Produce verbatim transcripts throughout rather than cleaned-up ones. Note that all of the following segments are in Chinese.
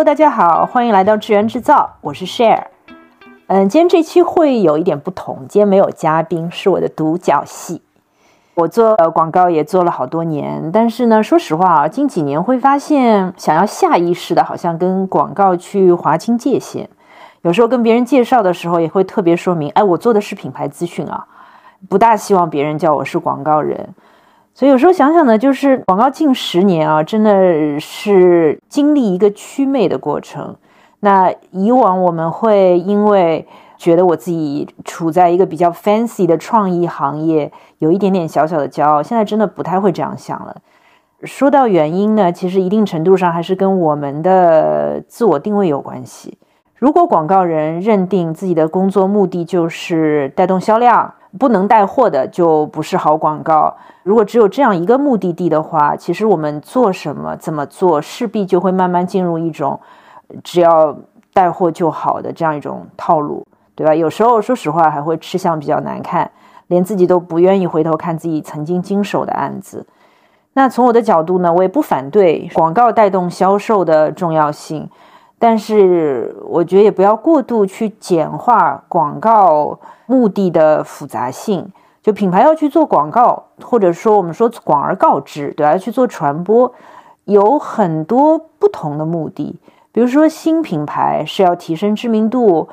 Hello， 大家好，欢迎来到智源制造，我是 Share。嗯，今天这期会有一点不同，今天没有嘉宾，是我的独角戏。我做广告也做了好多年，但是呢，说实话啊，近几年会发现，想要下意识的，好像跟广告去划清界限。有时候跟别人介绍的时候，也会特别说明，哎，我做的是品牌资讯啊，不大希望别人叫我是广告人。所以有时候想想呢，就是广告近十年啊，真的是经历一个祛魅的过程。那以往我们会因为觉得我自己处在一个比较 fancy 的创意行业，有一点点小小的骄傲，现在真的不太会这样想了。说到原因呢，其实一定程度上还是跟我们的自我定位有关系。如果广告人认定自己的工作目的就是带动销量，不能带货的就不是好广告。如果只有这样一个目的地的话，其实我们做什么怎么做，势必就会慢慢进入一种只要带货就好的这样一种套路，对吧？有时候说实话还会吃相比较难看，连自己都不愿意回头看自己曾经经手的案子。那从我的角度呢，我也不反对广告带动销售的重要性，但是我觉得也不要过度去简化广告目的的复杂性。就品牌要去做广告，或者说我们说广而告之，对吧？要去做传播，有很多不同的目的。比如说新品牌是要提升知名度，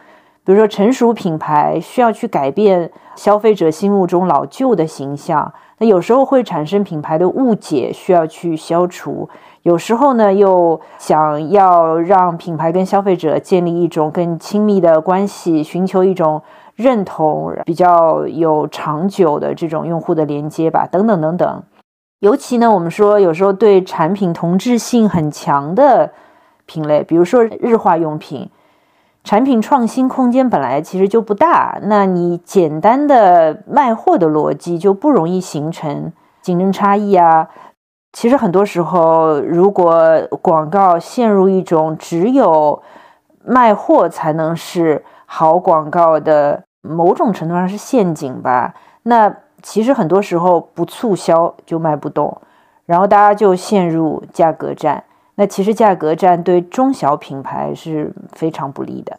比如说成熟品牌需要去改变消费者心目中老旧的形象，那有时候会产生品牌的误解，需要去消除。有时候呢，又想要让品牌跟消费者建立一种更亲密的关系，寻求一种认同，比较有长久的这种用户的连接吧，等等等等。尤其呢，我们说有时候对产品同质性很强的品类，比如说日化用品，产品创新空间本来其实就不大，那你简单的卖货的逻辑就不容易形成竞争差异啊。其实很多时候，如果广告陷入一种只有卖货才能是好广告的某种程度上是陷阱吧，那其实很多时候不促销就卖不动，然后大家就陷入价格战。那其实价格战对中小品牌是非常不利的。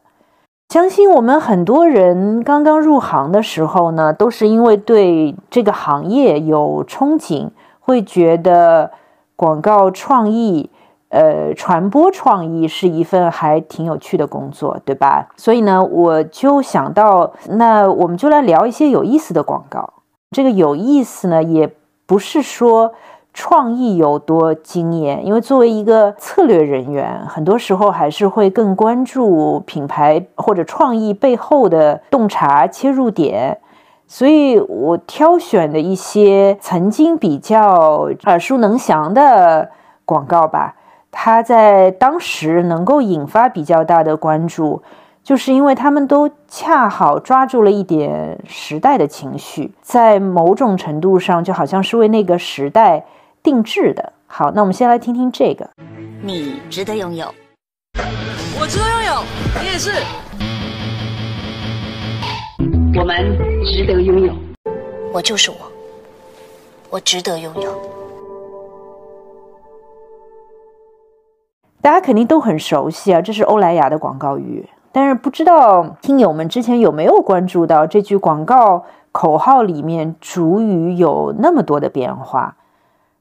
相信我们很多人刚刚入行的时候呢，都是因为对这个行业有憧憬，会觉得广告创意呃，传播创意是一份还挺有趣的工作，对吧？所以呢，我就想到，那我们就来聊一些有意思的广告。这个有意思呢，也不是说创意有多惊艳，因为作为一个策略人员，很多时候还是会更关注品牌或者创意背后的洞察切入点。所以我挑选的一些曾经比较耳熟能详的广告吧，它在当时能够引发比较大的关注，就是因为他们都恰好抓住了一点时代的情绪，在某种程度上就好像是为那个时代定制的。好，那我们先来听听这个。你值得拥有，我值得拥有，你也是，我们值得拥有，我就是我，我值得拥有。大家肯定都很熟悉啊，这是欧莱雅的广告语。但是不知道听友们之前有没有关注到，这句广告口号里面主语有那么多的变化。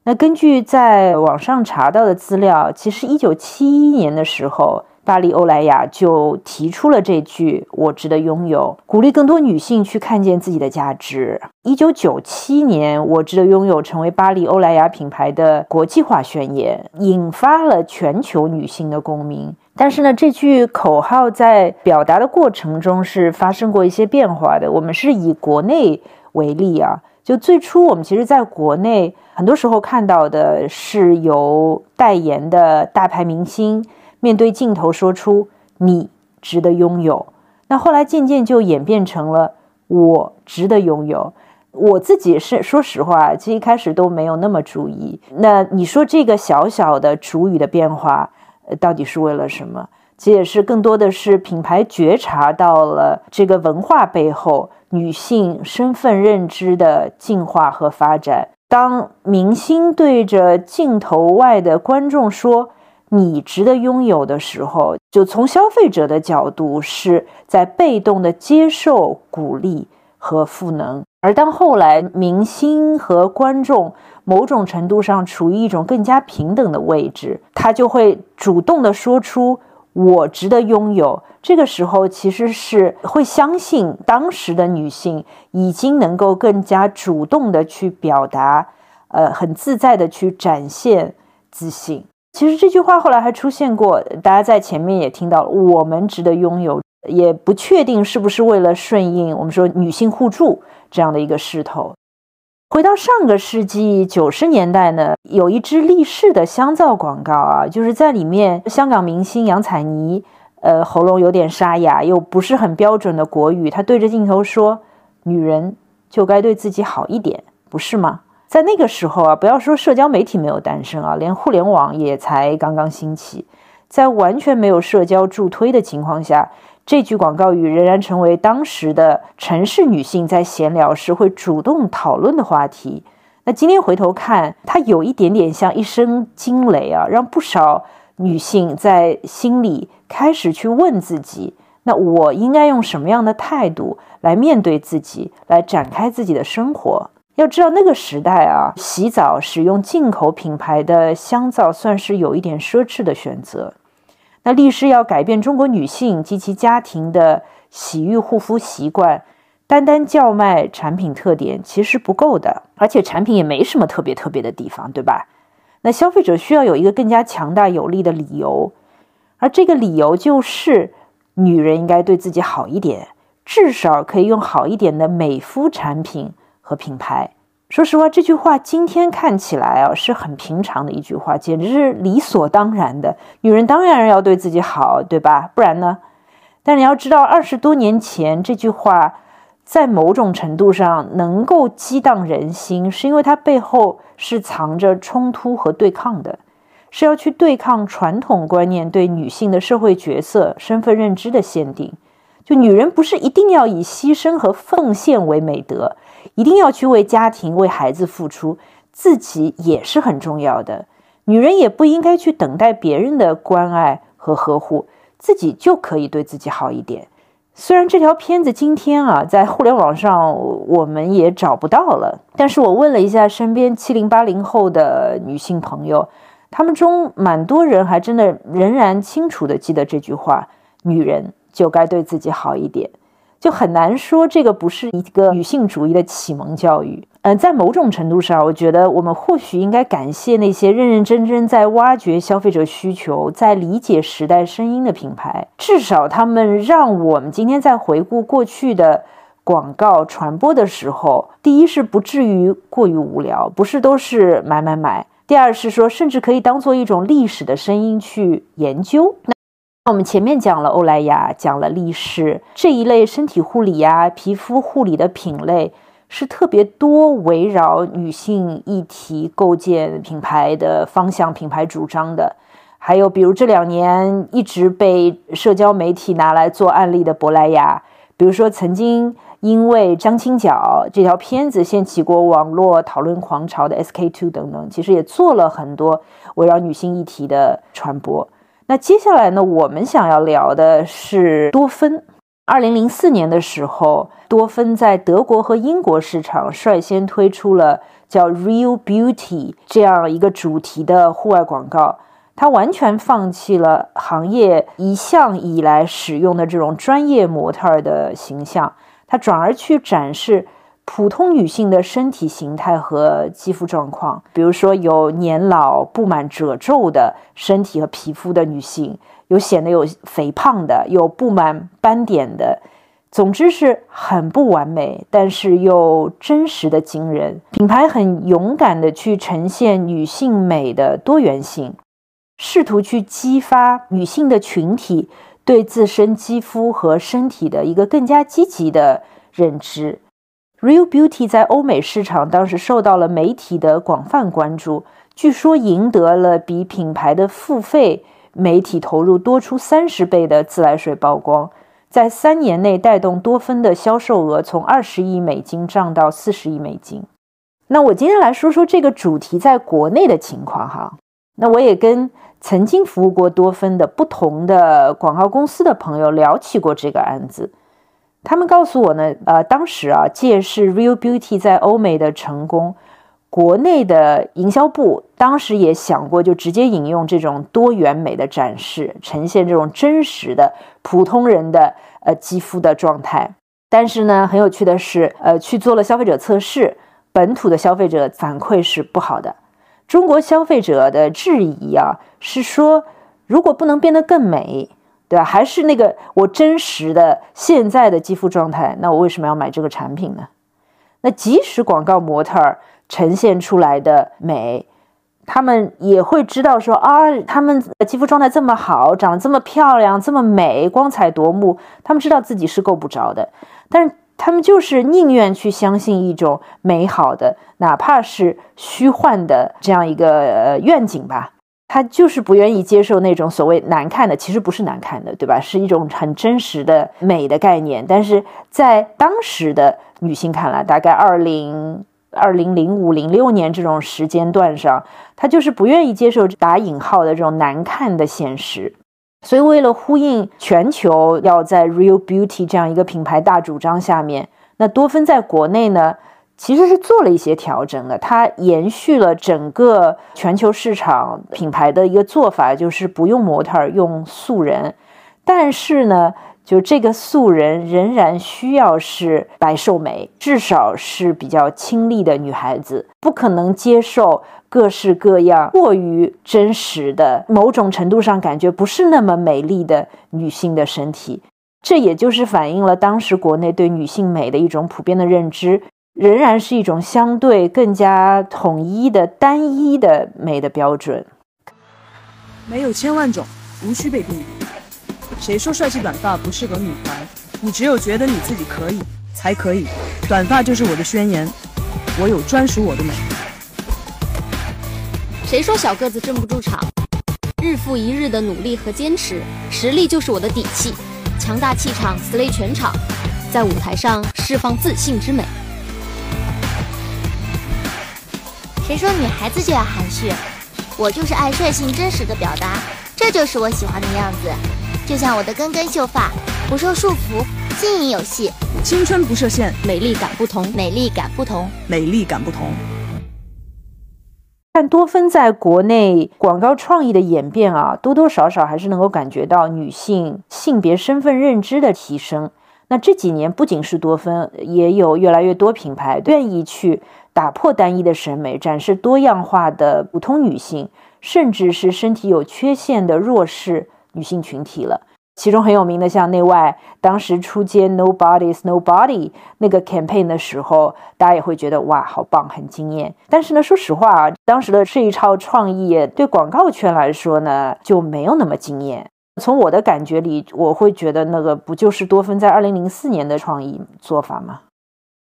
那根据在网上查到的资料，其实一九七一年的时候，巴黎欧莱雅就提出了这句我值得拥有，鼓励更多女性去看见自己的价值。一九九七年我值得拥有成为巴黎欧莱雅品牌的国际化宣言，引发了全球女性的共鸣。但是呢，这句口号在表达的过程中是发生过一些变化的。我们是以国内为例啊，就最初我们其实在国内很多时候看到的是由代言的大牌明星面对镜头说出你值得拥有，那后来渐渐就演变成了我值得拥有。我自己是说实话，其实一开始都没有那么注意。那你说这个小小的主语的变化、呃、到底是为了什么？这也是更多的是品牌觉察到了这个文化背后女性身份认知的进化和发展。当明星对着镜头外的观众说你值得拥有的时候，就从消费者的角度是在被动的接受鼓励和赋能。而当后来明星和观众某种程度上处于一种更加平等的位置，他就会主动的说出我值得拥有，这个时候其实是会相信当时的女性已经能够更加主动的去表达，呃，很自在的去展现自信。其实这句话后来还出现过，大家在前面也听到了，我们值得拥有，也不确定是不是为了顺应我们说女性互助这样的一个势头。回到上个世纪九十年代呢，有一支立式的香皂广告啊，就是在里面香港明星杨采妮，呃，喉咙有点沙哑，又不是很标准的国语，她对着镜头说：“女人就该对自己好一点，不是吗？”在那个时候啊，不要说社交媒体没有诞生啊，连互联网也才刚刚兴起，在完全没有社交助推的情况下，这句广告语仍然成为当时的城市女性在闲聊时会主动讨论的话题。那今天回头看，它有一点点像一声惊雷啊，让不少女性在心里开始去问自己，那我应该用什么样的态度来面对自己，来展开自己的生活。要知道那个时代啊，洗澡使用进口品牌的香皂算是有一点奢侈的选择。那立誓要改变中国女性及其家庭的洗浴护肤习惯，单单叫卖产品特点其实不够的，而且产品也没什么特别特别的地方，对吧？那消费者需要有一个更加强大有力的理由，而这个理由就是女人应该对自己好一点，至少可以用好一点的美肤产品和品牌。说实话，这句话今天看起来啊是很平常的一句话，简直是理所当然的。女人当然要对自己好，对吧？不然呢？但你要知道，二十多年前这句话在某种程度上能够激荡人心，是因为它背后是藏着冲突和对抗的，是要去对抗传统观念对女性的社会角色、身份认知的限定。就女人不是一定要以牺牲和奉献为美德，一定要去为家庭、为孩子付出，自己也是很重要的。女人也不应该去等待别人的关爱和呵护，自己就可以对自己好一点。虽然这条片子今天啊，在互联网上我们也找不到了，但是我问了一下身边七零八零后的女性朋友，他们中蛮多人还真的仍然清楚地记得这句话：女人就该对自己好一点。就很难说这个不是一个女性主义的启蒙教育。嗯、呃，在某种程度上，我觉得我们或许应该感谢那些认认真真在挖掘消费者需求、在理解时代声音的品牌，至少他们让我们今天在回顾过去的广告传播的时候，第一是不至于过于无聊，不是都是买买买；第二是说，甚至可以当做一种历史的声音去研究。我们前面讲了欧莱雅，讲了力士，这一类身体护理啊、皮肤护理的品类是特别多围绕女性议题构建品牌的方向、品牌主张的。还有比如这两年一直被社交媒体拿来做案例的珀莱雅，比如说曾经因为张清角这条片子掀起过网络讨论狂潮的 S K 二 等等，其实也做了很多围绕女性议题的传播。那接下来呢，我们想要聊的是多芬。二零零四年的时候，多芬在德国和英国市场率先推出了叫 Real Beauty 这样一个主题的户外广告，它完全放弃了行业一向以来使用的这种专业模特的形象，它转而去展示普通女性的身体形态和肌肤状况，比如说有年老布满褶皱的身体和皮肤的女性，有显得有肥胖的，有布满斑点的，总之是很不完美，但是又真实的惊人。品牌很勇敢地去呈现女性美的多元性，试图去激发女性的群体对自身肌肤和身体的一个更加积极的认知。Real Beauty 在欧美市场当时受到了媒体的广泛关注，据说赢得了比品牌的付费媒体投入多出三十倍的自来水曝光，在三年内带动多芬的销售额从二十亿美金涨到四十亿美金。那我今天来说说这个主题在国内的情况哈。那我也跟曾经服务过多芬的不同的广告公司的朋友聊起过这个案子。他们告诉我呢，呃，当时啊，借势 Real Beauty 在欧美的成功，国内的营销部当时也想过，就直接引用这种多元美的展示，呈现这种真实的普通人的呃肌肤的状态。但是呢，很有趣的是，呃，去做了消费者测试，本土的消费者反馈是不好的。中国消费者的质疑啊，是说如果不能变得更美，对吧？还是那个我真实的现在的肌肤状态，那我为什么要买这个产品呢？那即使广告模特儿呈现出来的美，他们也会知道说啊，他们肌肤状态这么好，长得这么漂亮，这么美，光彩夺目，他们知道自己是够不着的，但是他们就是宁愿去相信一种美好的，哪怕是虚幻的这样一个、呃、愿景吧。他就是不愿意接受那种所谓难看的，其实不是难看的，对吧？是一种很真实的美的概念。但是在当时的女性看来，大概二零零五、零六年这种时间段上，他就是不愿意接受打引号的这种难看的现实。所以为了呼应全球要在 Real Beauty 这样一个品牌大主张下面，那多芬在国内呢其实是做了一些调整的。它延续了整个全球市场品牌的一个做法，就是不用模特，用素人。但是呢，就这个素人仍然需要是白瘦美，至少是比较清丽的女孩子，不可能接受各式各样过于真实的，某种程度上感觉不是那么美丽的女性的身体。这也就是反映了当时国内对女性美的一种普遍的认知，仍然是一种相对更加统一的单一的美的标准。没有千万种，无需被定义。谁说帅气短发不适合女孩？你只有觉得你自己可以才可以。短发就是我的宣言，我有专属我的美。谁说小个子镇不住场？日复一日的努力和坚持，实力就是我的底气。强大气场 slay 全场，在舞台上释放自信之美。谁说女孩子就要含蓄？我就是爱率性真实的表达，这就是我喜欢的样子。就像我的根根秀发，不受束缚，轻盈有戏，青春不设限，美丽感不同，美丽感不同，美丽感不同。但多芬在国内广告创意的演变啊，多多少少还是能够感觉到女性性别身份认知的提升。那这几年不仅是多芬，也有越来越多品牌愿意去打破单一的审美，展示多样化的普通女性，甚至是身体有缺陷的弱势女性群体了。其中很有名的像内外当时出街 Nobody's Nobody 那个 campaign 的时候，大家也会觉得哇好棒，很惊艳。但是呢，说实话啊，当时的这一套创意对广告圈来说呢就没有那么惊艳。从我的感觉里，我会觉得那个不就是多芬在二零零四年的创意做法吗？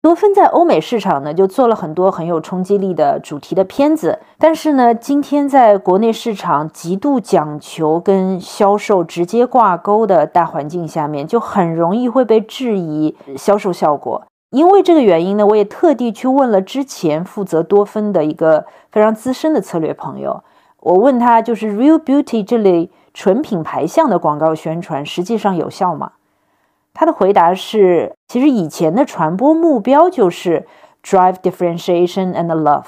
多芬在欧美市场呢就做了很多很有冲击力的主题的片子，但是呢今天在国内市场极度讲求跟销售直接挂钩的大环境下面，就很容易会被质疑销售效果。因为这个原因呢，我也特地去问了之前负责多芬的一个非常资深的策略朋友，我问他就是 Real Beauty 这类纯品牌项的广告宣传实际上有效吗？他的回答是，其实以前的传播目标就是 drive differentiation and love，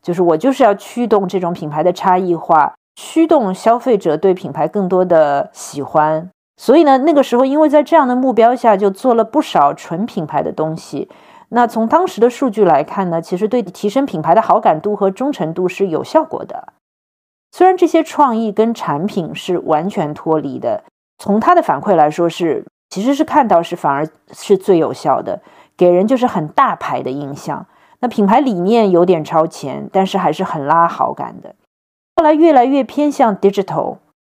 就是我就是要驱动这种品牌的差异化，驱动消费者对品牌更多的喜欢。所以呢，那个时候因为在这样的目标下，就做了不少纯品牌的东西。那从当时的数据来看呢，其实对提升品牌的好感度和忠诚度是有效果的。虽然这些创意跟产品是完全脱离的，从他的反馈来说是其实是看到是反而是最有效的，给人就是很大牌的印象。那品牌理念有点超前，但是还是很拉好感的。后来越来越偏向 digital，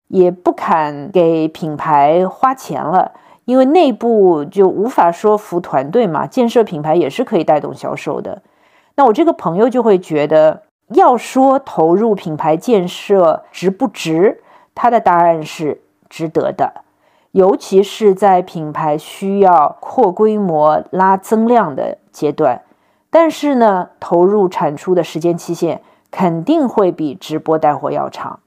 也不敢给品牌花钱了，因为内部就无法说服团队嘛，建设品牌也是可以带动销售的。那我这个朋友就会觉得，要说投入品牌建设值不值，他的答案是值得的。尤其是在品牌需要扩规模拉增量的阶段，但是呢投入产出的时间期限肯定会比直播带货要长。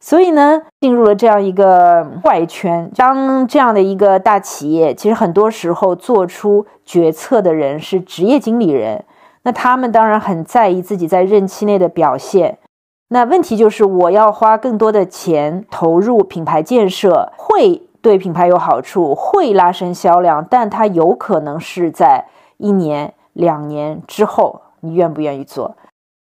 所以呢进入了这样一个怪圈。当这样的一个大企业，其实很多时候做出决策的人是职业经理人，那他们当然很在意自己在任期内的表现。那问题就是我要花更多的钱投入品牌建设，会对品牌有好处，会拉升销量，但它有可能是在一年两年之后，你愿不愿意做。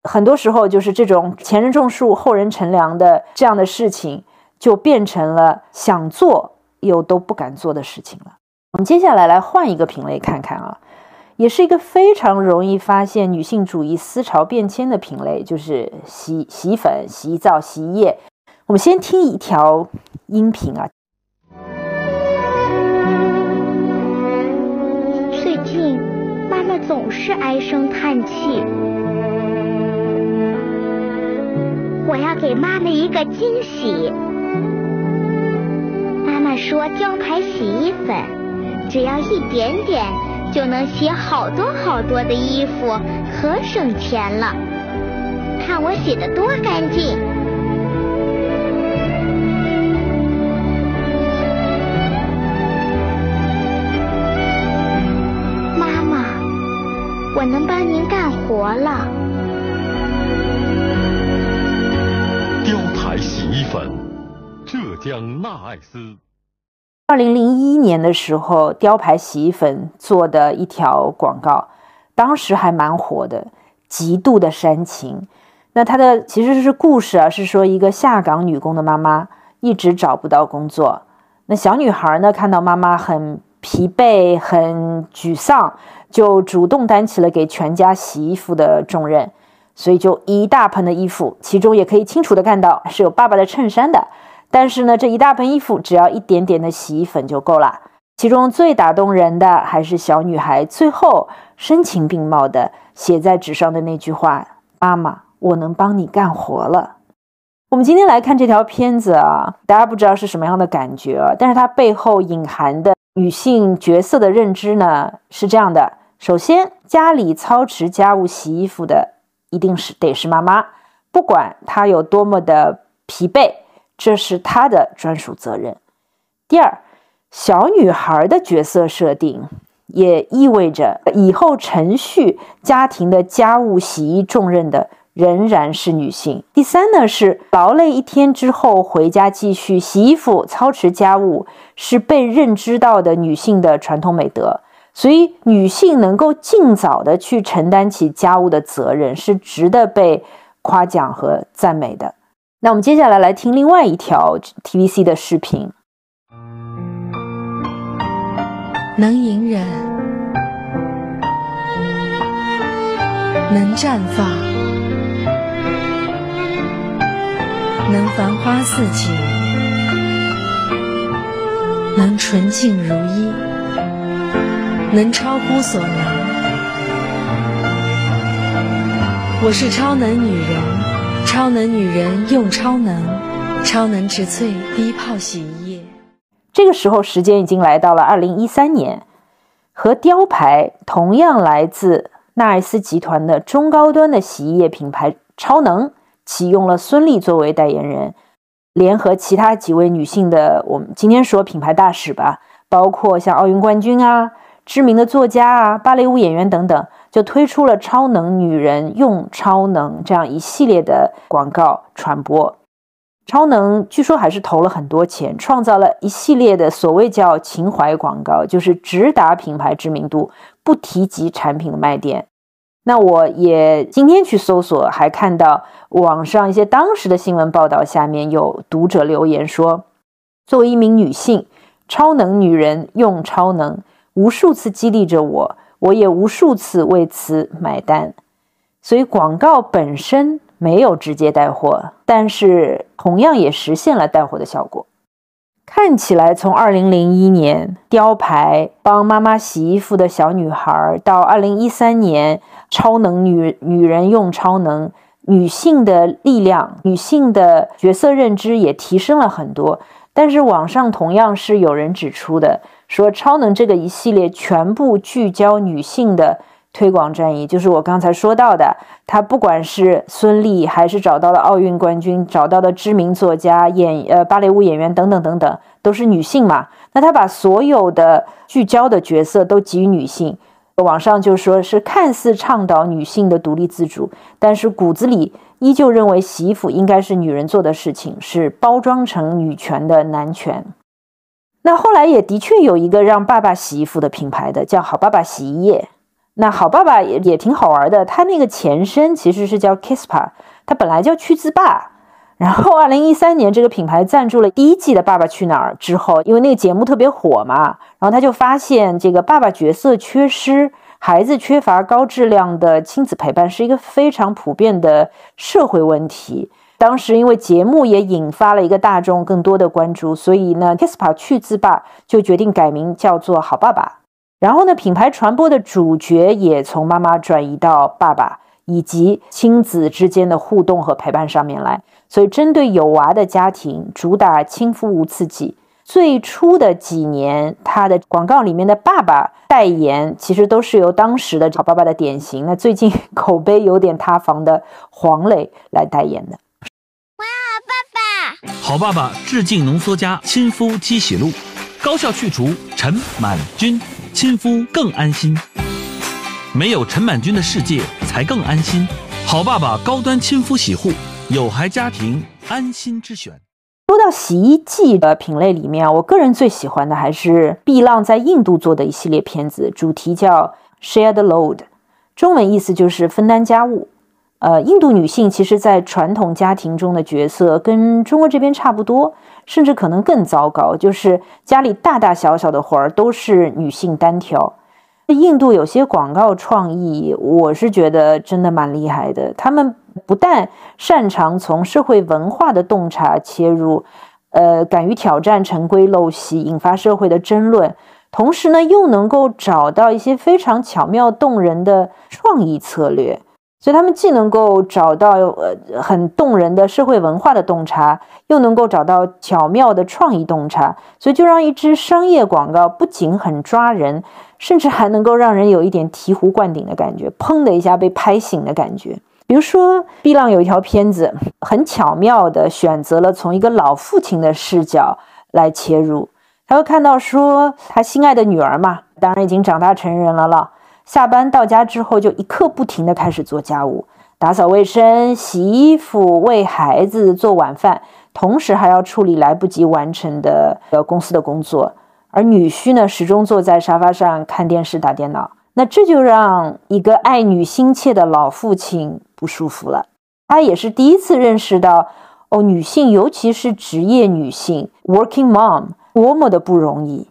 很多时候就是这种前人种树后人乘凉的这样的事情，就变成了想做又都不敢做的事情了。我们接下来来换一个品类看看啊，也是一个非常容易发现女性主义思潮变迁的品类，就是洗洗粉、洗皂、洗液。我们先听一条音频啊。最近妈妈总是唉声叹气，我要给妈妈一个惊喜。妈妈说雕牌洗衣粉只要一点点就能洗好多好多的衣服，可省钱了，看我洗得多干净。妈妈，我能帮您干活了。洗衣粉，浙江纳爱斯。二零零一年的时候，雕牌洗衣粉做的一条广告，当时还蛮火的，极度的煽情。那它的其实是故事啊，是说一个下岗女工的妈妈一直找不到工作。那小女孩呢，看到妈妈很疲惫、很沮丧，就主动担起了给全家洗衣服的重任。所以就一大盆的衣服，其中也可以清楚的看到是有爸爸的衬衫的，但是呢这一大盆衣服只要一点点的洗衣粉就够了。其中最打动人的还是小女孩最后深情并茂的写在纸上的那句话，妈妈，我能帮你干活了。我们今天来看这条片子啊，大家不知道是什么样的感觉啊，但是它背后隐含的女性角色的认知呢是这样的。首先，家里操持家务洗衣服的一定是得是妈妈，不管她有多么的疲惫，这是她的专属责任。第二，小女孩的角色设定也意味着以后承续家庭的家务洗衣重任的仍然是女性。第三呢，是劳累一天之后回家继续洗衣服、操持家务，是被认知到的女性的传统美德。所以女性能够尽早的去承担起家务的责任，是值得被夸奖和赞美的。那我们接下来来听另外一条 T V C 的视频。能隐忍，能绽放，能繁花似锦，能纯净如一，能超乎所能。我是超能女人，超能女人用超能，超能植萃低泡洗衣液。这个时候时间已经来到了二零一三年，和雕牌同样来自纳爱斯集团的中高端的洗衣液品牌超能，启用了孙俪作为代言人，联合其他几位女性的，我们今天说品牌大使吧，包括像奥运冠军啊、知名的作家啊、芭蕾舞演员等等，就推出了超能女人用超能这样一系列的广告传播。超能据说还是投了很多钱，创造了一系列的所谓叫情怀广告，就是直达品牌知名度，不提及产品的卖点。那我也今天去搜索，还看到网上一些当时的新闻报道，下面有读者留言说，作为一名女性，超能女人用超能无数次激励着我，我也无数次为此买单。所以广告本身没有直接带货，但是同样也实现了带货的效果。看起来从二零零一年雕牌帮妈妈洗衣服的小女孩，到二零一三年超能女女人用超能，女性的力量、女性的角色认知也提升了很多。但是网上同样是有人指出的，说超能这个一系列全部聚焦女性的推广战役，就是我刚才说到的，他不管是孙俪，还是找到了奥运冠军，找到的知名作家、演呃芭蕾舞演员等等等等，都是女性嘛。那他把所有的聚焦的角色都给予女性，网上就说是看似倡导女性的独立自主，但是骨子里依旧认为洗衣服应该是女人做的事情，是包装成女权的男权。那后来也的确有一个让爸爸洗衣服的品牌的，叫好爸爸洗衣液。那好爸爸 也, 也挺好玩的，他那个前身其实是叫 Kisper， 他本来叫去自爸。然后二零一三年这个品牌赞助了第一季的《爸爸去哪儿》之后，因为那个节目特别火嘛，然后他就发现这个爸爸角色缺失，孩子缺乏高质量的亲子陪伴是一个非常普遍的社会问题。当时因为节目也引发了一个大众更多的关注，所以呢 Kisper 去自爸就决定改名叫做好爸爸。然后呢，品牌传播的主角也从妈妈转移到爸爸以及亲子之间的互动和陪伴上面来。所以针对有娃的家庭，主打亲肤无刺激。最初的几年，他的广告里面的爸爸代言其实都是由当时的好爸爸的典型，那最近口碑有点塌房的黄磊来代言的。哇，爸爸！好爸爸致敬浓缩加亲肤机洗露，高效去除尘螨菌，亲肤更安心。没有尘螨菌的世界才更安心。好爸爸高端亲肤洗护，有孩家庭安心之选。说到洗衣剂的品类里面，我个人最喜欢的还是碧浪在印度做的一系列片子，主题叫 Share the Load， 中文意思就是分担家务。呃，印度女性其实在传统家庭中的角色跟中国这边差不多，甚至可能更糟糕，就是家里大大小小的活儿都是女性单挑。印度有些广告创意我是觉得真的蛮厉害的，他们不但擅长从社会文化的洞察切入，呃，敢于挑战陈规陋习，引发社会的争论，同时呢又能够找到一些非常巧妙动人的创意策略。所以他们既能够找到、呃、很动人的社会文化的洞察，又能够找到巧妙的创意洞察，所以就让一支商业广告不仅很抓人，甚至还能够让人有一点醍醐灌顶的感觉，砰的一下被拍醒的感觉。比如说碧浪有一条片子很巧妙的选择了从一个老父亲的视角来切入，他会看到说他心爱的女儿嘛，当然已经长大成人了了下班到家之后就一刻不停地开始做家务，打扫卫生，洗衣服，喂孩子，做晚饭，同时还要处理来不及完成的呃公司的工作。而女婿呢，始终坐在沙发上看电视打电脑。那这就让一个爱女心切的老父亲不舒服了。他也是第一次认识到，哦，女性尤其是职业女性 working mom 多么的不容易。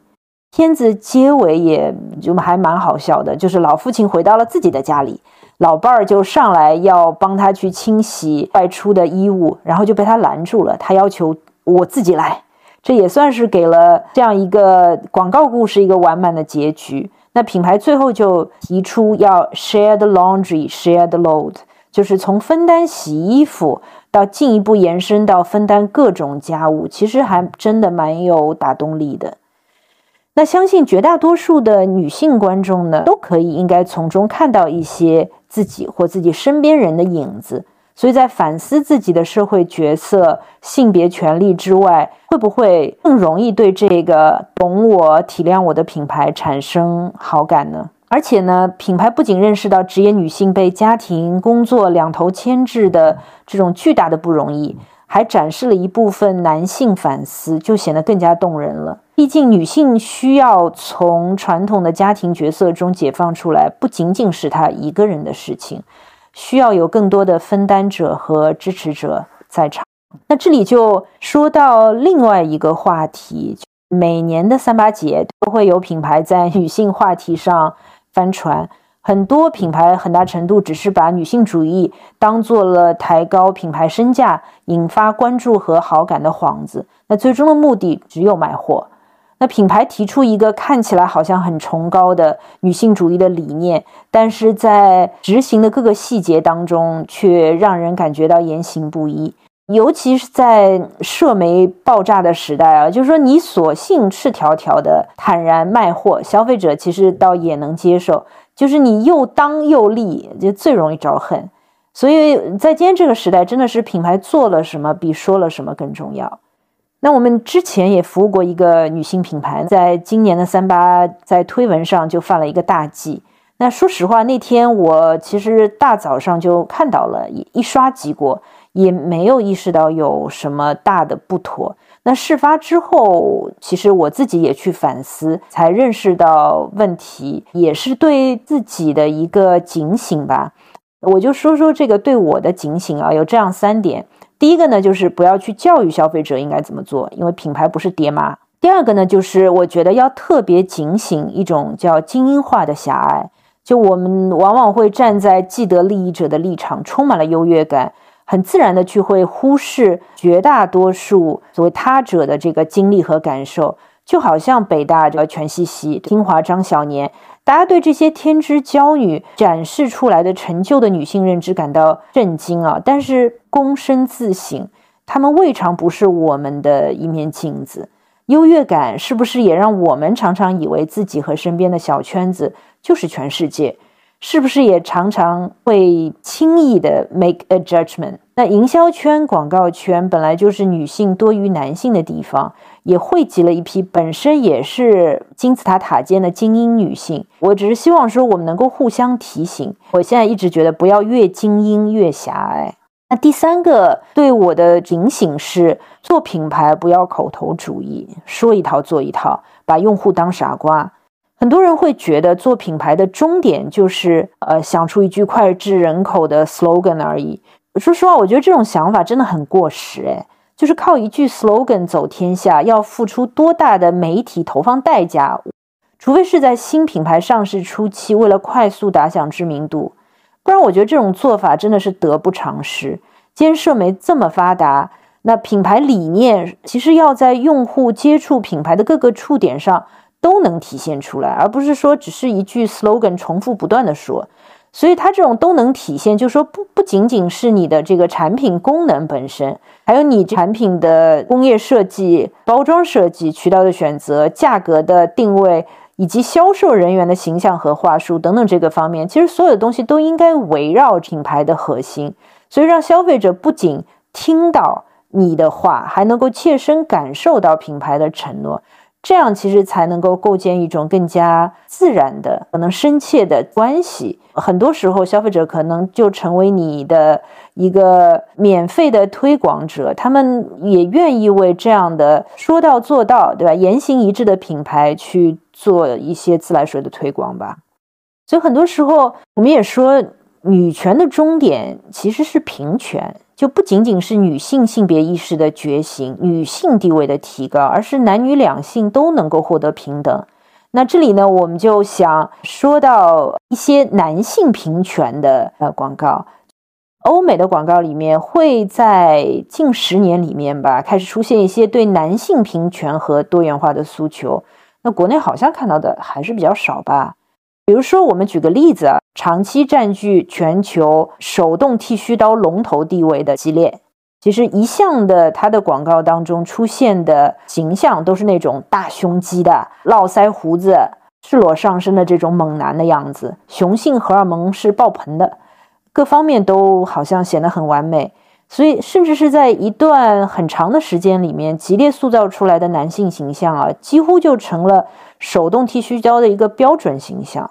片子结尾也就还蛮好笑的，就是老父亲回到了自己的家里，老伴儿就上来要帮他去清洗外出的衣物，然后就被他拦住了，他要求我自己来。这也算是给了这样一个广告故事一个完满的结局。那品牌最后就提出要 share the laundry, share the load， 就是从分担洗衣服到进一步延伸到分担各种家务，其实还真的蛮有打动力的。那相信绝大多数的女性观众呢，都可以应该从中看到一些自己或自己身边人的影子，所以在反思自己的社会角色、性别权利之外，会不会更容易对这个懂我、体谅我的品牌产生好感呢？而且呢，品牌不仅认识到职业女性被家庭、工作两头牵制的这种巨大的不容易，还展示了一部分男性反思，就显得更加动人了。毕竟女性需要从传统的家庭角色中解放出来，不仅仅是她一个人的事情，需要有更多的分担者和支持者在场。那这里就说到另外一个话题，每年的三八节都会有品牌在女性话题上翻船，很多品牌很大程度只是把女性主义当做了抬高品牌身价、引发关注和好感的幌子，那最终的目的只有卖货。那品牌提出一个看起来好像很崇高的女性主义的理念，但是在执行的各个细节当中却让人感觉到言行不一。尤其是在社媒爆炸的时代啊，就是说你索性赤条条的坦然卖货，消费者其实倒也能接受，就是你又当又立，就最容易招恨。所以在今天这个时代，真的是品牌做了什么比说了什么更重要。那我们之前也服务过一个女性品牌，在今年的三八在推文上就犯了一个大忌。那说实话，那天我其实大早上就看到了，一刷即过，也没有意识到有什么大的不妥。那事发之后，其实我自己也去反思，才认识到问题，也是对自己的一个警醒吧。我就说说这个对我的警醒啊，有这样三点。第一个呢，就是不要去教育消费者应该怎么做，因为品牌不是爹妈。第二个呢，就是我觉得要特别警醒一种叫精英化的狭隘，就我们往往会站在既得利益者的立场，充满了优越感，很自然的去会忽视绝大多数所谓他者的这个经历和感受。就好像北大这个全西西、清华张小年，大家对这些天之骄女展示出来的成就的女性认知感到震惊啊！但是躬身自省，她们未尝不是我们的一面镜子。优越感是不是也让我们常常以为自己和身边的小圈子就是全世界？是不是也常常会轻易的 make a judgment？ 那营销圈、广告圈本来就是女性多于男性的地方，也汇集了一批本身也是金字塔塔尖的精英女性。我只是希望说我们能够互相提醒，我现在一直觉得不要越精英越狭隘。那第三个对我的警醒是，做品牌不要口头主义，说一套做一套，把用户当傻瓜。很多人会觉得做品牌的终点就是呃想出一句脍炙人口的 slogan 而已。说实话，我觉得这种想法真的很过时诶，就是靠一句 slogan 走天下，要付出多大的媒体投放代价？除非是在新品牌上市初期，为了快速打响知名度，不然我觉得这种做法真的是得不偿失。今天社媒这么发达，那品牌理念其实要在用户接触品牌的各个触点上都能体现出来，而不是说只是一句 slogan 重复不断的说。所以它这种都能体现，就是说不不仅仅是你的这个产品功能本身，还有你产品的工业设计、包装设计、渠道的选择、价格的定位，以及销售人员的形象和话术等等这个方面，其实所有的东西都应该围绕品牌的核心。所以让消费者不仅听到你的话，还能够切身感受到品牌的承诺，这样其实才能够构建一种更加自然的、可能深切的关系。很多时候消费者可能就成为你的一个免费的推广者，他们也愿意为这样的说到做到，对吧，言行一致的品牌去做一些自来水的推广吧。所以很多时候我们也说，女权的终点其实是平权，就不仅仅是女性性别意识的觉醒、女性地位的提高，而是男女两性都能够获得平等。那这里呢，我们就想说到一些男性平权的呃广告。欧美的广告里面会在近十年里面吧，开始出现一些对男性平权和多元化的诉求。那国内好像看到的还是比较少吧。比如说，我们举个例子啊，长期占据全球手动剃须刀龙头地位的吉列，其实一向的它的广告当中出现的形象都是那种大胸肌的、络腮胡子、赤裸上身的这种猛男的样子，雄性荷尔蒙是爆棚的，各方面都好像显得很完美。所以，甚至是在一段很长的时间里面，吉列塑造出来的男性形象啊，几乎就成了手动剃须刀的一个标准形象。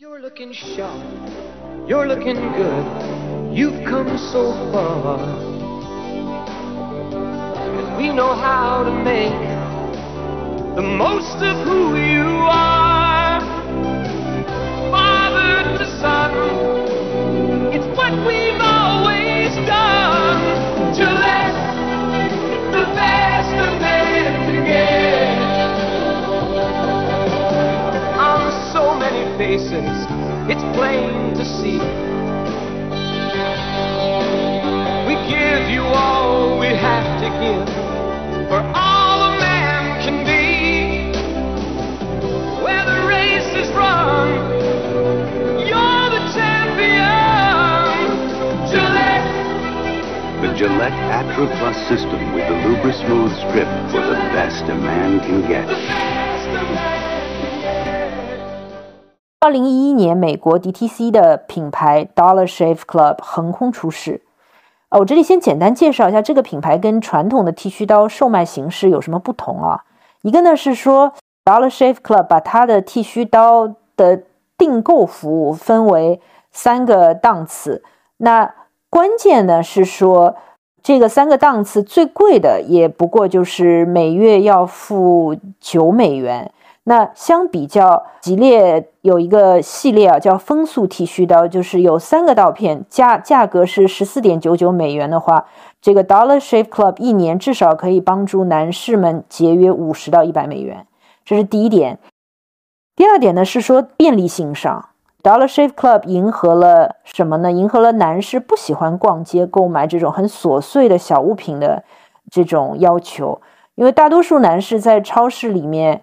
You're looking sharp, you're looking good, you've come so far, and we know how to make the most of who you are. Father to son, it's what we've always done, to let the best of men together.Faces, it's plain to see. We give you all we have to give, for all a man can be. Where the race is run, you're the champion. Gillette. The Gillette Atra Plus system with the Lubra Smooth Strip for the best a man can get. 二零一一年，美国 D T C 的品牌 Dollar Shave Club 横空出世。啊，我这里先简单介绍一下这个品牌跟传统的剃须刀售卖形式有什么不同啊。一个呢是说 Dollar Shave Club 把它的剃须刀的订购服务分为三个档次，那关键呢是说这个三个档次最贵的也不过就是每月要付九美元。那相比较吉列有一个系列啊，叫风速剃须刀，就是有三个刀片，价价格是 十四点九九美元的话，这个 Dollar Shave Club 一年至少可以帮助男士们节约五十到一百美元，这是第一点。第二点呢是说便利性上， Dollar Shave Club 迎合了什么呢？迎合了男士不喜欢逛街购买这种很琐碎的小物品的这种要求，因为大多数男士在超市里面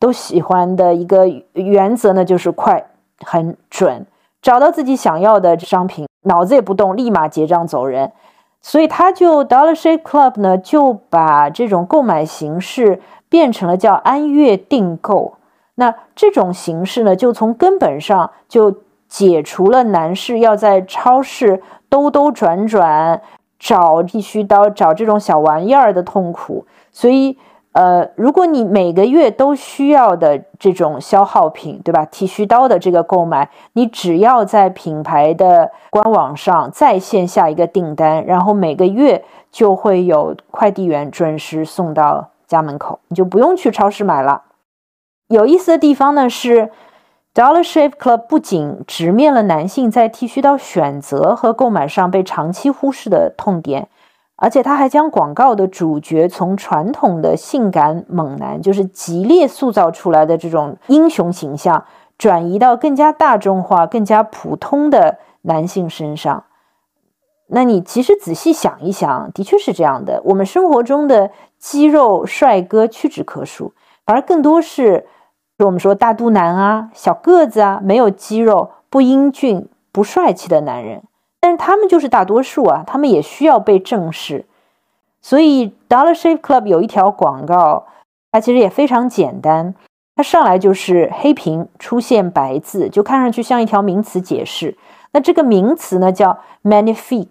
都喜欢的一个原则呢，就是快、很准，找到自己想要的商品，脑子也不动，立马结账走人。所以他就 Dollar Shave Club 呢，就把这种购买形式变成了叫按月订购。那这种形式呢，就从根本上就解除了男士要在超市兜兜转转找剃须刀、找这种小玩意儿的痛苦。所以呃，如果你每个月都需要的这种消耗品，对吧？剃须刀的这个购买，你只要在品牌的官网上在线下一个订单，然后每个月就会有快递员准时送到家门口，你就不用去超市买了。有意思的地方呢是 Dollar Shave Club 不仅直面了男性在剃须刀选择和购买上被长期忽视的痛点，而且他还将广告的主角从传统的性感猛男，就是激烈塑造出来的这种英雄形象，转移到更加大众化、更加普通的男性身上。那你其实仔细想一想，的确是这样的，我们生活中的肌肉帅哥屈指可数，反而更多是我们说大肚腩啊、小个子啊、没有肌肉、不英俊、不帅气的男人，但是他们就是大多数啊，他们也需要被正视。所以 Dollar Shave Club 有一条广告，它其实也非常简单，它上来就是黑屏出现白字，就看上去像一条名词解释。那这个名词呢叫 magnifique，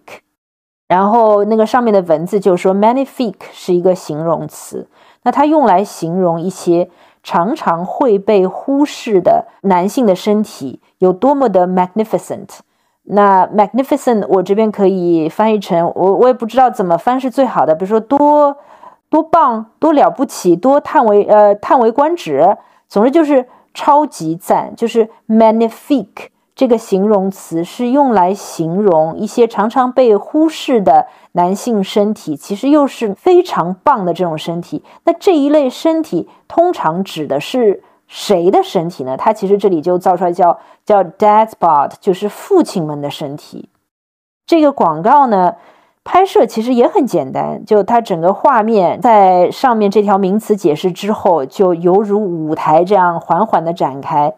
然后那个上面的文字就说 magnifique 是一个形容词，那它用来形容一些常常会被忽视的男性的身体有多么的 magnificent。那 magnificent 我这边可以翻译成，我我也不知道怎么翻是最好的，比如说多多棒、多了不起、多叹为呃叹为观止，总之就是超级赞。就是 magnifique 这个形容词是用来形容一些常常被忽视的男性身体，其实又是非常棒的这种身体。那这一类身体通常指的是谁的身体呢？他其实这里就造出来叫叫 dad's bod， 就是父亲们的身体。这个广告呢，拍摄其实也很简单，就它整个画面在上面这条名词解释之后，就犹如舞台这样缓缓的展开。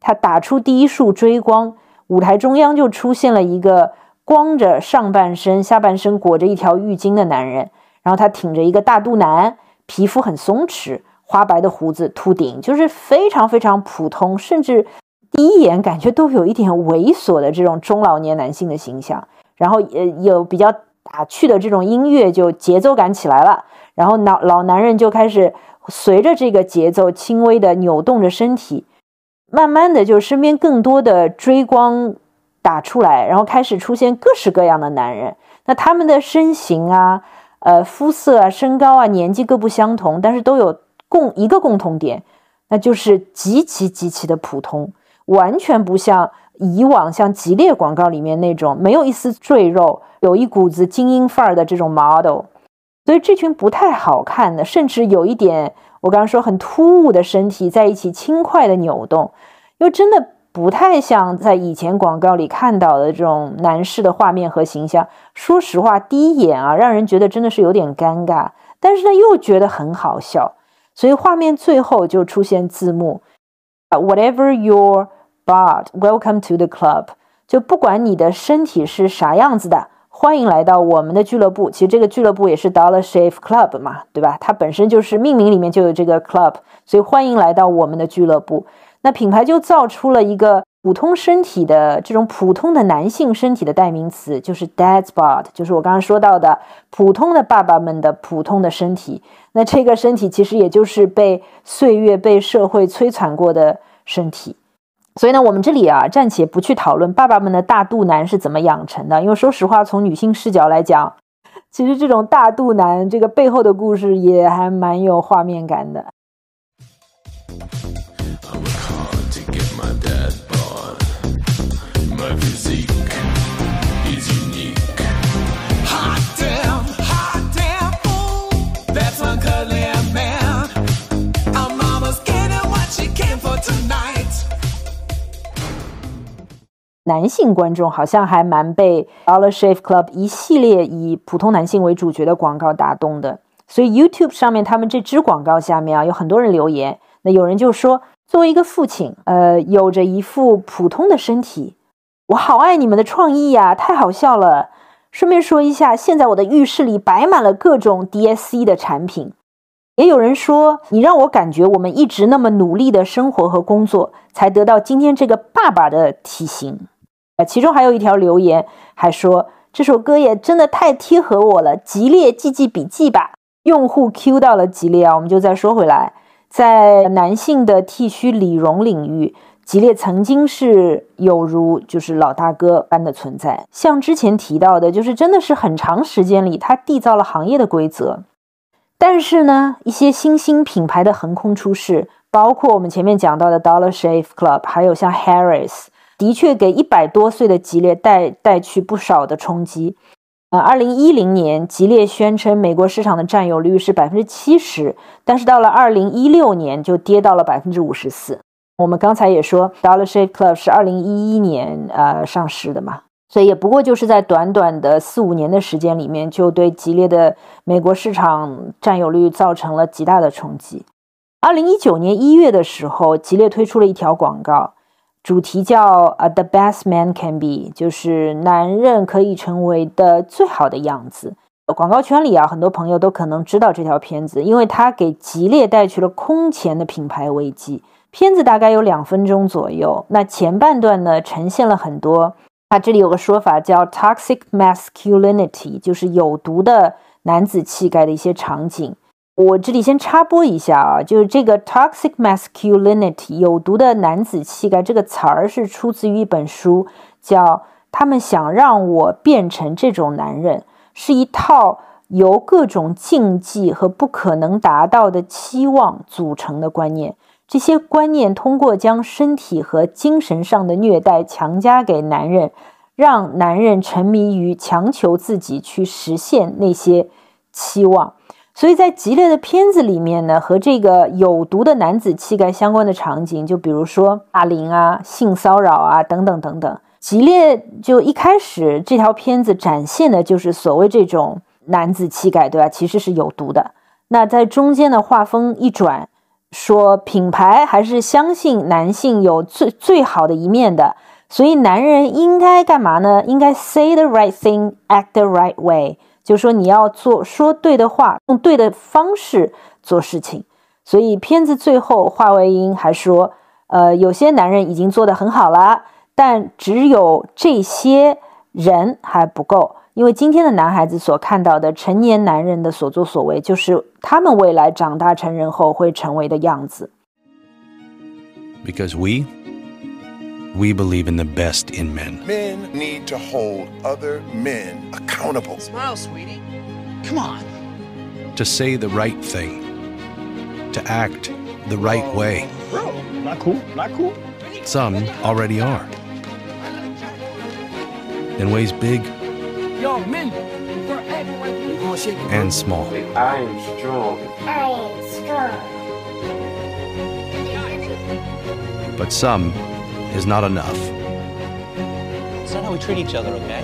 它打出第一束追光，舞台中央就出现了一个光着上半身、下半身裹着一条浴巾的男人，然后他挺着一个大肚腩，皮肤很松弛，花白的胡子秃顶，就是非常非常普通，甚至第一眼感觉都有一点猥琐的这种中老年男性的形象。然后呃，有比较打趣的这种音乐，就节奏感起来了，然后老老男人就开始随着这个节奏轻微的扭动着身体，慢慢的就身边更多的追光打出来，然后开始出现各式各样的男人。那他们的身形啊、呃肤色啊、身高啊、年纪各不相同，但是都有共一个共同点，那就是极其极其的普通，完全不像以往像吉列广告里面那种没有一丝赘肉、有一股子精英范儿的这种 model。 所以这群不太好看的，甚至有一点我刚刚说很突兀的身体在一起轻快的扭动，又真的不太像在以前广告里看到的这种男士的画面和形象。说实话，第一眼啊让人觉得真的是有点尴尬，但是呢又觉得很好笑。所以画面最后就出现字幕 Whatever your bod, welcome to the club， 就不管你的身体是啥样子的，欢迎来到我们的俱乐部。其实这个俱乐部也是 Dollar Shave Club 嘛，对吧？它本身就是命名里面就有这个 club， 所以欢迎来到我们的俱乐部。那品牌就造出了一个普通身体的这种普通的男性身体的代名词，就是 dad bod， 就是我刚刚说到的普通的爸爸们的普通的身体。那这个身体其实也就是被岁月被社会摧残过的身体。所以呢，我们这里啊暂且不去讨论爸爸们的大肚腩是怎么养成的，因为说实话从女性视角来讲，其实这种大肚腩这个背后的故事也还蛮有画面感的。男性观众好像还蛮被 Dollar Shave Club 一系列以普通男性为主角的广告打动的，所以 YouTube 上面他们这支广告下面啊有很多人留言，那有人就说，作为一个父亲，呃，有着一副普通的身体，我好爱你们的创意呀、啊，太好笑了。顺便说一下，现在我的浴室里摆满了各种 D S C 的产品。也有人说，你让我感觉我们一直那么努力的生活和工作，才得到今天这个爸爸的体型。其中还有一条留言还说，这首歌也真的太贴合我了，吉列记记笔记吧。用户 Q 到了吉列啊，我们就再说回来，在男性的剃须理容领域，吉列曾经是有如就是老大哥般的存在，像之前提到的，就是真的是很长时间里他缔造了行业的规则。但是呢，一些新兴品牌的横空出世，包括我们前面讲到的 Dollar Shave Club， 还有像 Harry's，的确给一百多岁的吉列带带去不少的冲击。呃，二零一零年，吉列宣称美国市场的占有率是百分之七十，但是到了二零一六年就跌到了百分之五十四。我们刚才也说 ，Dollar Shave Club 是二零一一年呃上市的嘛，所以也不过就是在短短的四五年的时间里面，就对吉列的美国市场占有率造成了极大的冲击。二零一九年一月的时候，吉列推出了一条广告。主题叫 The Best Man Can Be， 就是男人可以成为的最好的样子。广告圈里啊，很多朋友都可能知道这条片子，因为它给吉列带去了空前的品牌危机。片子大概有两分钟左右，那前半段呢呈现了很多，它这里有个说法叫 Toxic Masculinity， 就是有毒的男子气概的一些场景。我这里先插播一下啊，就是这个 toxic masculinity 有毒的男子气概这个词儿是出自于一本书，叫他们想让我变成这种男人，是一套由各种禁忌和不可能达到的期望组成的观念。这些观念通过将身体和精神上的虐待强加给男人，让男人沉迷于强求自己去实现那些期望。所以在吉列的片子里面呢，和这个有毒的男子气概相关的场景，就比如说霸凌啊、性骚扰啊等等等等。吉列就一开始这条片子展现的就是所谓这种男子气概，对吧？其实是有毒的。那在中间的画风一转，说品牌还是相信男性有最最好的一面的，所以男人应该干嘛呢？应该 say the right thing, act the right way。就是说你要做说对的话，用对的方式做事情。所以片子最后华为英还说，呃，有些男人已经做得很好了，但只有这些人还不够，因为今天的男孩子所看到的成年男人的所作所为，就是他们未来长大成人后会成为的样子。 Because we We believe in the best in men. Men need to hold other men accountable. Smile, sweetie. Come on. To say the right thing. To act the right way. Bro, not cool, not cool. Some already are. In ways big and small. I am strong. I am strong. But some...is not enough. It's not how we treat each other, okay?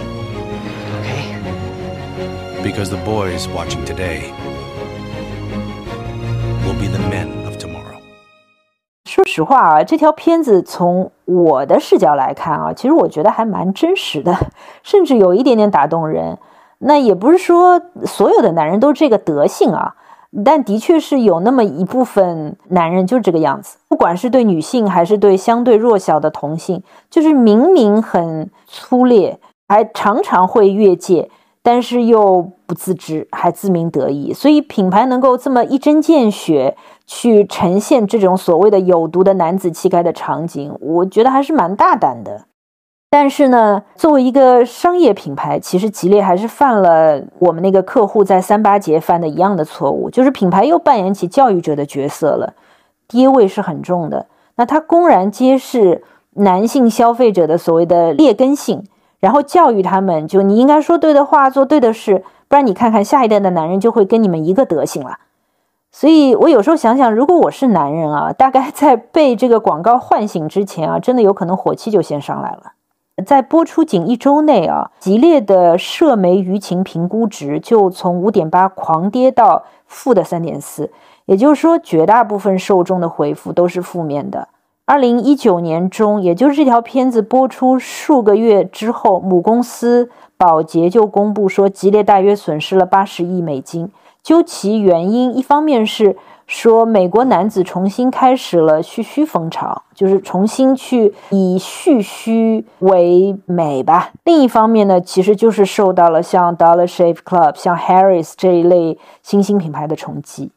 Okay. Because the boys watching today will be the men of tomorrow. 说实话啊，这条片子从我的视角来看啊，其实我觉得还蛮真实的，甚至有一点点打动人。那也不是说所有的男人都这个德性啊。但的确是有那么一部分男人就这个样子，不管是对女性还是对相对弱小的同性，就是明明很粗劣，还常常会越界，但是又不自知，还自鸣得意。所以品牌能够这么一针见血去呈现这种所谓的有毒的男子气概的场景，我觉得还是蛮大胆的。但是呢，作为一个商业品牌，其实吉列还是犯了我们那个客户在三八节犯的一样的错误，就是品牌又扮演起教育者的角色了，爹味是很重的。那他公然揭示男性消费者的所谓的劣根性，然后教育他们，就你应该说对的话，做对的事，不然你看看下一代的男人就会跟你们一个德行了。所以我有时候想想，如果我是男人啊，大概在被这个广告唤醒之前啊，真的有可能火气就先上来了。在播出仅一周内啊，吉列的社媒舆情评估值就从 五点八 狂跌到负的 三点四， 也就是说绝大部分受众的回复都是负面的。二零一九年中，也就是这条片子播出数个月之后，母公司宝洁就公布说吉列大约损失了八十亿美金。究其原因，一方面是说美国男子重新开始了蓄须风潮，就是重新去以蓄须为美吧。另一方面呢，其实就是受到了像 Dollar Shave Club、像 Harry's 这一类新兴品牌的冲击。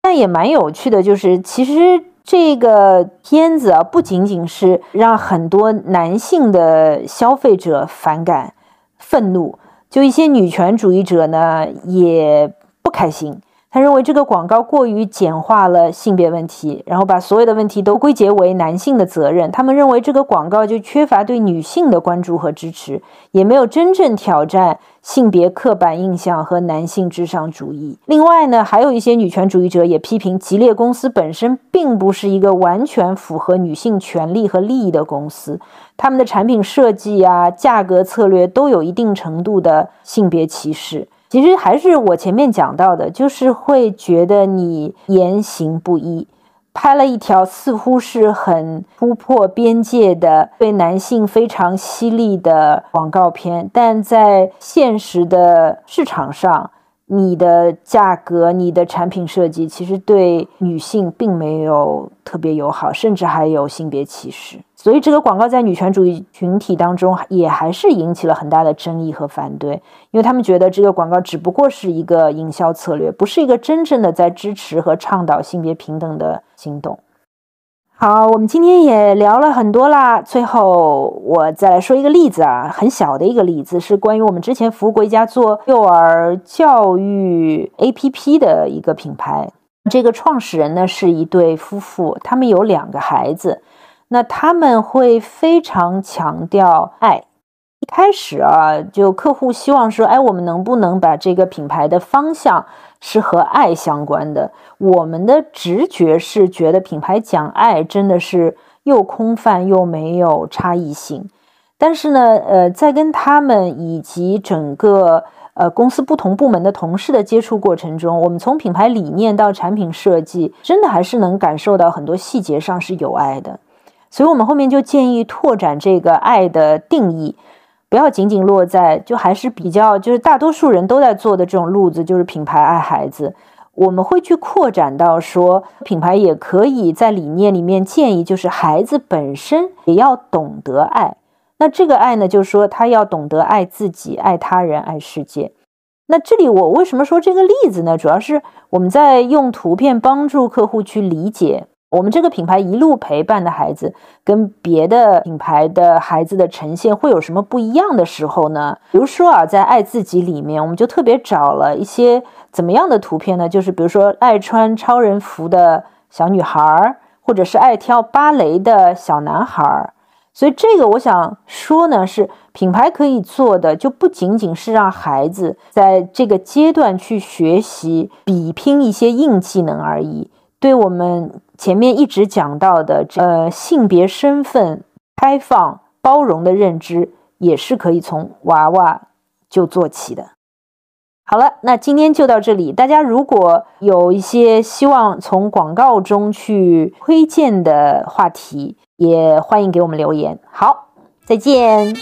但也蛮有趣的，就是其实这个片子啊，不仅仅是让很多男性的消费者反感、愤怒，就一些女权主义者呢也不开心。他认为这个广告过于简化了性别问题，然后把所有的问题都归结为男性的责任。他们认为这个广告就缺乏对女性的关注和支持，也没有真正挑战性别刻板印象和男性至上主义。另外呢，还有一些女权主义者也批评吉列公司本身并不是一个完全符合女性权利和利益的公司，他们的产品设计啊、价格策略都有一定程度的性别歧视。其实还是我前面讲到的，就是会觉得你言行不一，拍了一条似乎是很突破边界的对男性非常犀利的广告片，但在现实的市场上，你的价格、你的产品设计其实对女性并没有特别友好，甚至还有性别歧视。所以这个广告在女权主义群体当中也还是引起了很大的争议和反对，因为他们觉得这个广告只不过是一个营销策略，不是一个真正的在支持和倡导性别平等的行动。好，我们今天也聊了很多啦，最后我再来说一个例子啊，很小的一个例子，是关于我们之前服务过一家做幼儿教育 A P P 的一个品牌。这个创始人呢是一对夫妇，他们有两个孩子，那他们会非常强调爱。一开始啊，就客户希望说，哎，我们能不能把这个品牌的方向是和爱相关的？我们的直觉是觉得品牌讲爱真的是又空泛又没有差异性。但是呢，呃，在跟他们以及整个呃，公司不同部门的同事的接触过程中，我们从品牌理念到产品设计，真的还是能感受到很多细节上是有爱的。所以我们后面就建议拓展这个爱的定义，不要仅仅落在就还是比较就是大多数人都在做的这种路子，就是品牌爱孩子。我们会去扩展到说，品牌也可以在理念里面建议，就是孩子本身也要懂得爱。那这个爱呢，就是说他要懂得爱自己、爱他人、爱世界。那这里我为什么说这个例子呢？主要是我们在用图片帮助客户去理解我们这个品牌一路陪伴的孩子跟别的品牌的孩子的呈现会有什么不一样的时候呢？比如说啊，在爱自己里面，我们就特别找了一些怎么样的图片呢？就是比如说爱穿超人服的小女孩，或者是爱跳芭蕾的小男孩。所以这个我想说呢，是品牌可以做的就不仅仅是让孩子在这个阶段去学习比拼一些硬技能而已。对我们前面一直讲到的呃性别身份开放包容的认知，也是可以从娃娃就做起的。好了，那今天就到这里。大家如果有一些希望从广告中去推荐的话题，也欢迎给我们留言。好，再见。